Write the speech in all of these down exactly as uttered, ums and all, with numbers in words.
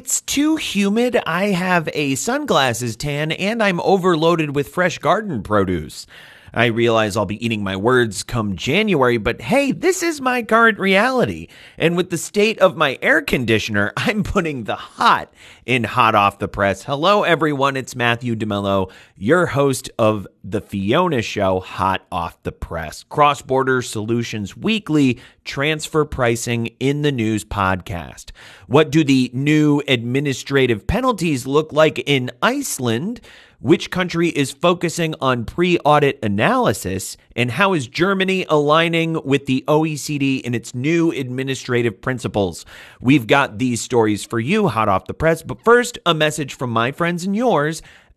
it's too humid, I have a sunglasses tan, and I'm overloaded with fresh garden produce. I realize I'll be eating my words come January, but hey, this is my current reality. And with the state of my air conditioner, I'm putting the hot in Hot Off the Press. Hello, everyone. It's Matthew DeMello, your host of The Fiona Show, Hot Off the Press, Cross-Border Solutions Weekly Transfer Pricing in the News podcast. What do the new administrative penalties look like in Iceland? Which country is focusing on pre-audit analysis? And how is Germany aligning with the O E C D in its new administrative principles? We've got these stories for you, hot off the press. But first, a message from my friends and yours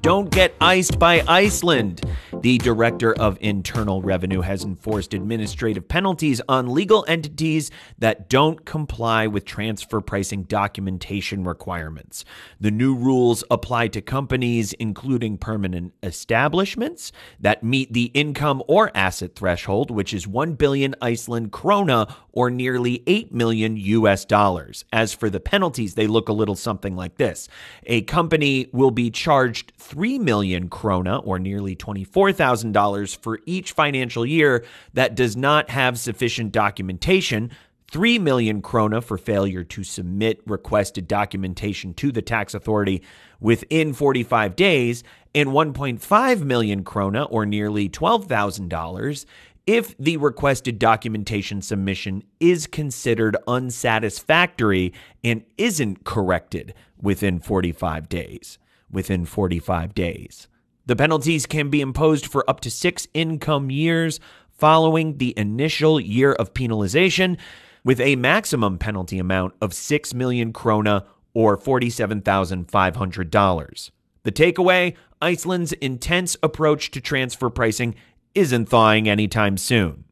Don't get iced by Iceland. The Director of Internal Revenue has enforced administrative penalties on legal entities that don't comply with transfer pricing documentation requirements. The new rules apply to companies, including permanent establishments, that meet the income or asset threshold, which is one billion Iceland krona or nearly eight million U S dollars. As for the penalties, they look a little something like this. A company will be charged three million krona, or nearly twenty-four thousand dollars for each financial year that does not have sufficient documentation, three million krona for failure to submit requested documentation to the tax authority within forty-five days, and one point five million krona, or nearly twelve thousand dollars, if the requested documentation submission is considered unsatisfactory and isn't corrected within forty-five days. Within forty-five days. The penalties can be imposed for up to six income years following the initial year of penalization, with a maximum penalty amount of six million krona, or forty-seven thousand five hundred dollars. The takeaway, Iceland's intense approach to transfer pricing isn't thawing anytime soon.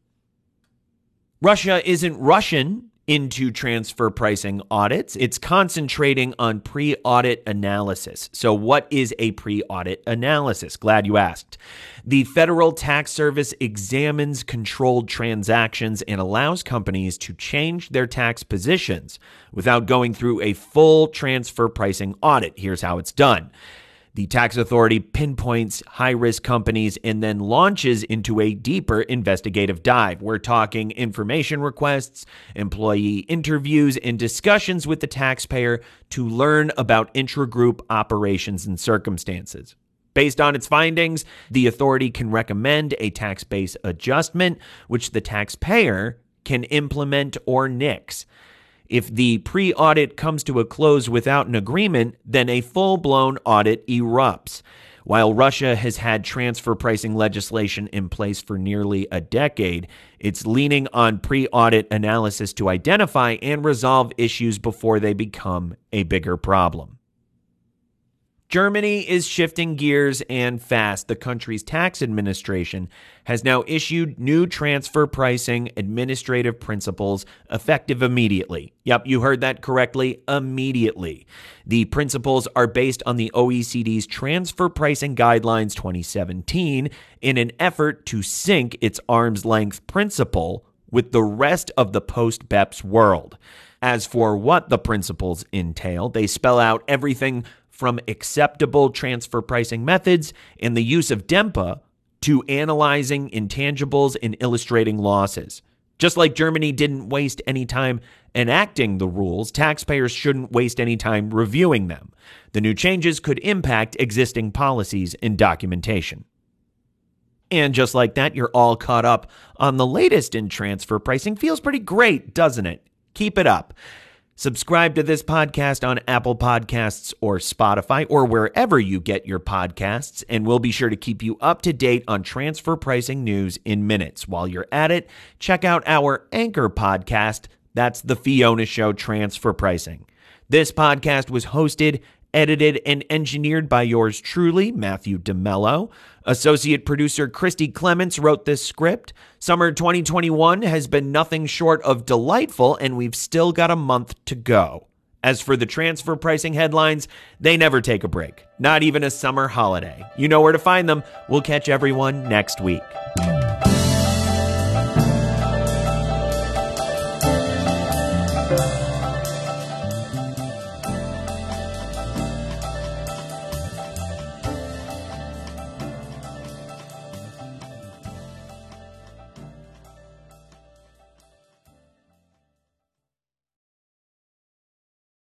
Russia isn't Russian into transfer pricing audits. It's concentrating on pre-audit analysis. So what is a pre-audit analysis? Glad you asked. The Federal Tax Service examines controlled transactions and allows companies to change their tax positions without going through a full transfer pricing audit. Here's how it's done. The tax authority pinpoints high-risk companies and then launches into a deeper investigative dive. We're talking information requests, employee interviews, and discussions with the taxpayer to learn about intragroup operations and circumstances. Based on its findings, the authority can recommend a tax base adjustment, which the taxpayer can implement or nix. If the pre-audit comes to a close without an agreement, then a full-blown audit erupts. While Russia has had transfer pricing legislation in place for nearly a decade, it's leaning on pre-audit analysis to identify and resolve issues before they become a bigger problem. Germany is shifting gears and fast. The country's tax administration has now issued new transfer pricing administrative principles effective immediately. Yep, you heard that correctly, immediately. The principles are based on the O E C D's Transfer Pricing Guidelines twenty seventeen in an effort to sync its arm's length principle with the rest of the post-BEPS world. As for what the principles entail, they spell out everything from acceptable transfer pricing methods and the use of DEMPA to analyzing intangibles and illustrating losses. Just like Germany didn't waste any time enacting the rules, taxpayers shouldn't waste any time reviewing them. The new changes could impact existing policies and documentation. And just like that, you're all caught up on the latest in transfer pricing. Feels pretty great, doesn't it? Keep it up. Subscribe to this podcast on Apple Podcasts or Spotify or wherever you get your podcasts, and we'll be sure to keep you up to date on transfer pricing news in minutes. While you're at it, check out our anchor podcast. That's The Fiona Show Transfer Pricing. This podcast was hosted, edited, and engineered by yours truly, Matthew DeMello. Associate producer Christy Clements wrote this script. Summer twenty twenty-one has been nothing short of delightful, and we've still got a month to go. As for the transfer pricing headlines, they never take a break, not even a summer holiday. You know where to find them. We'll catch everyone next week.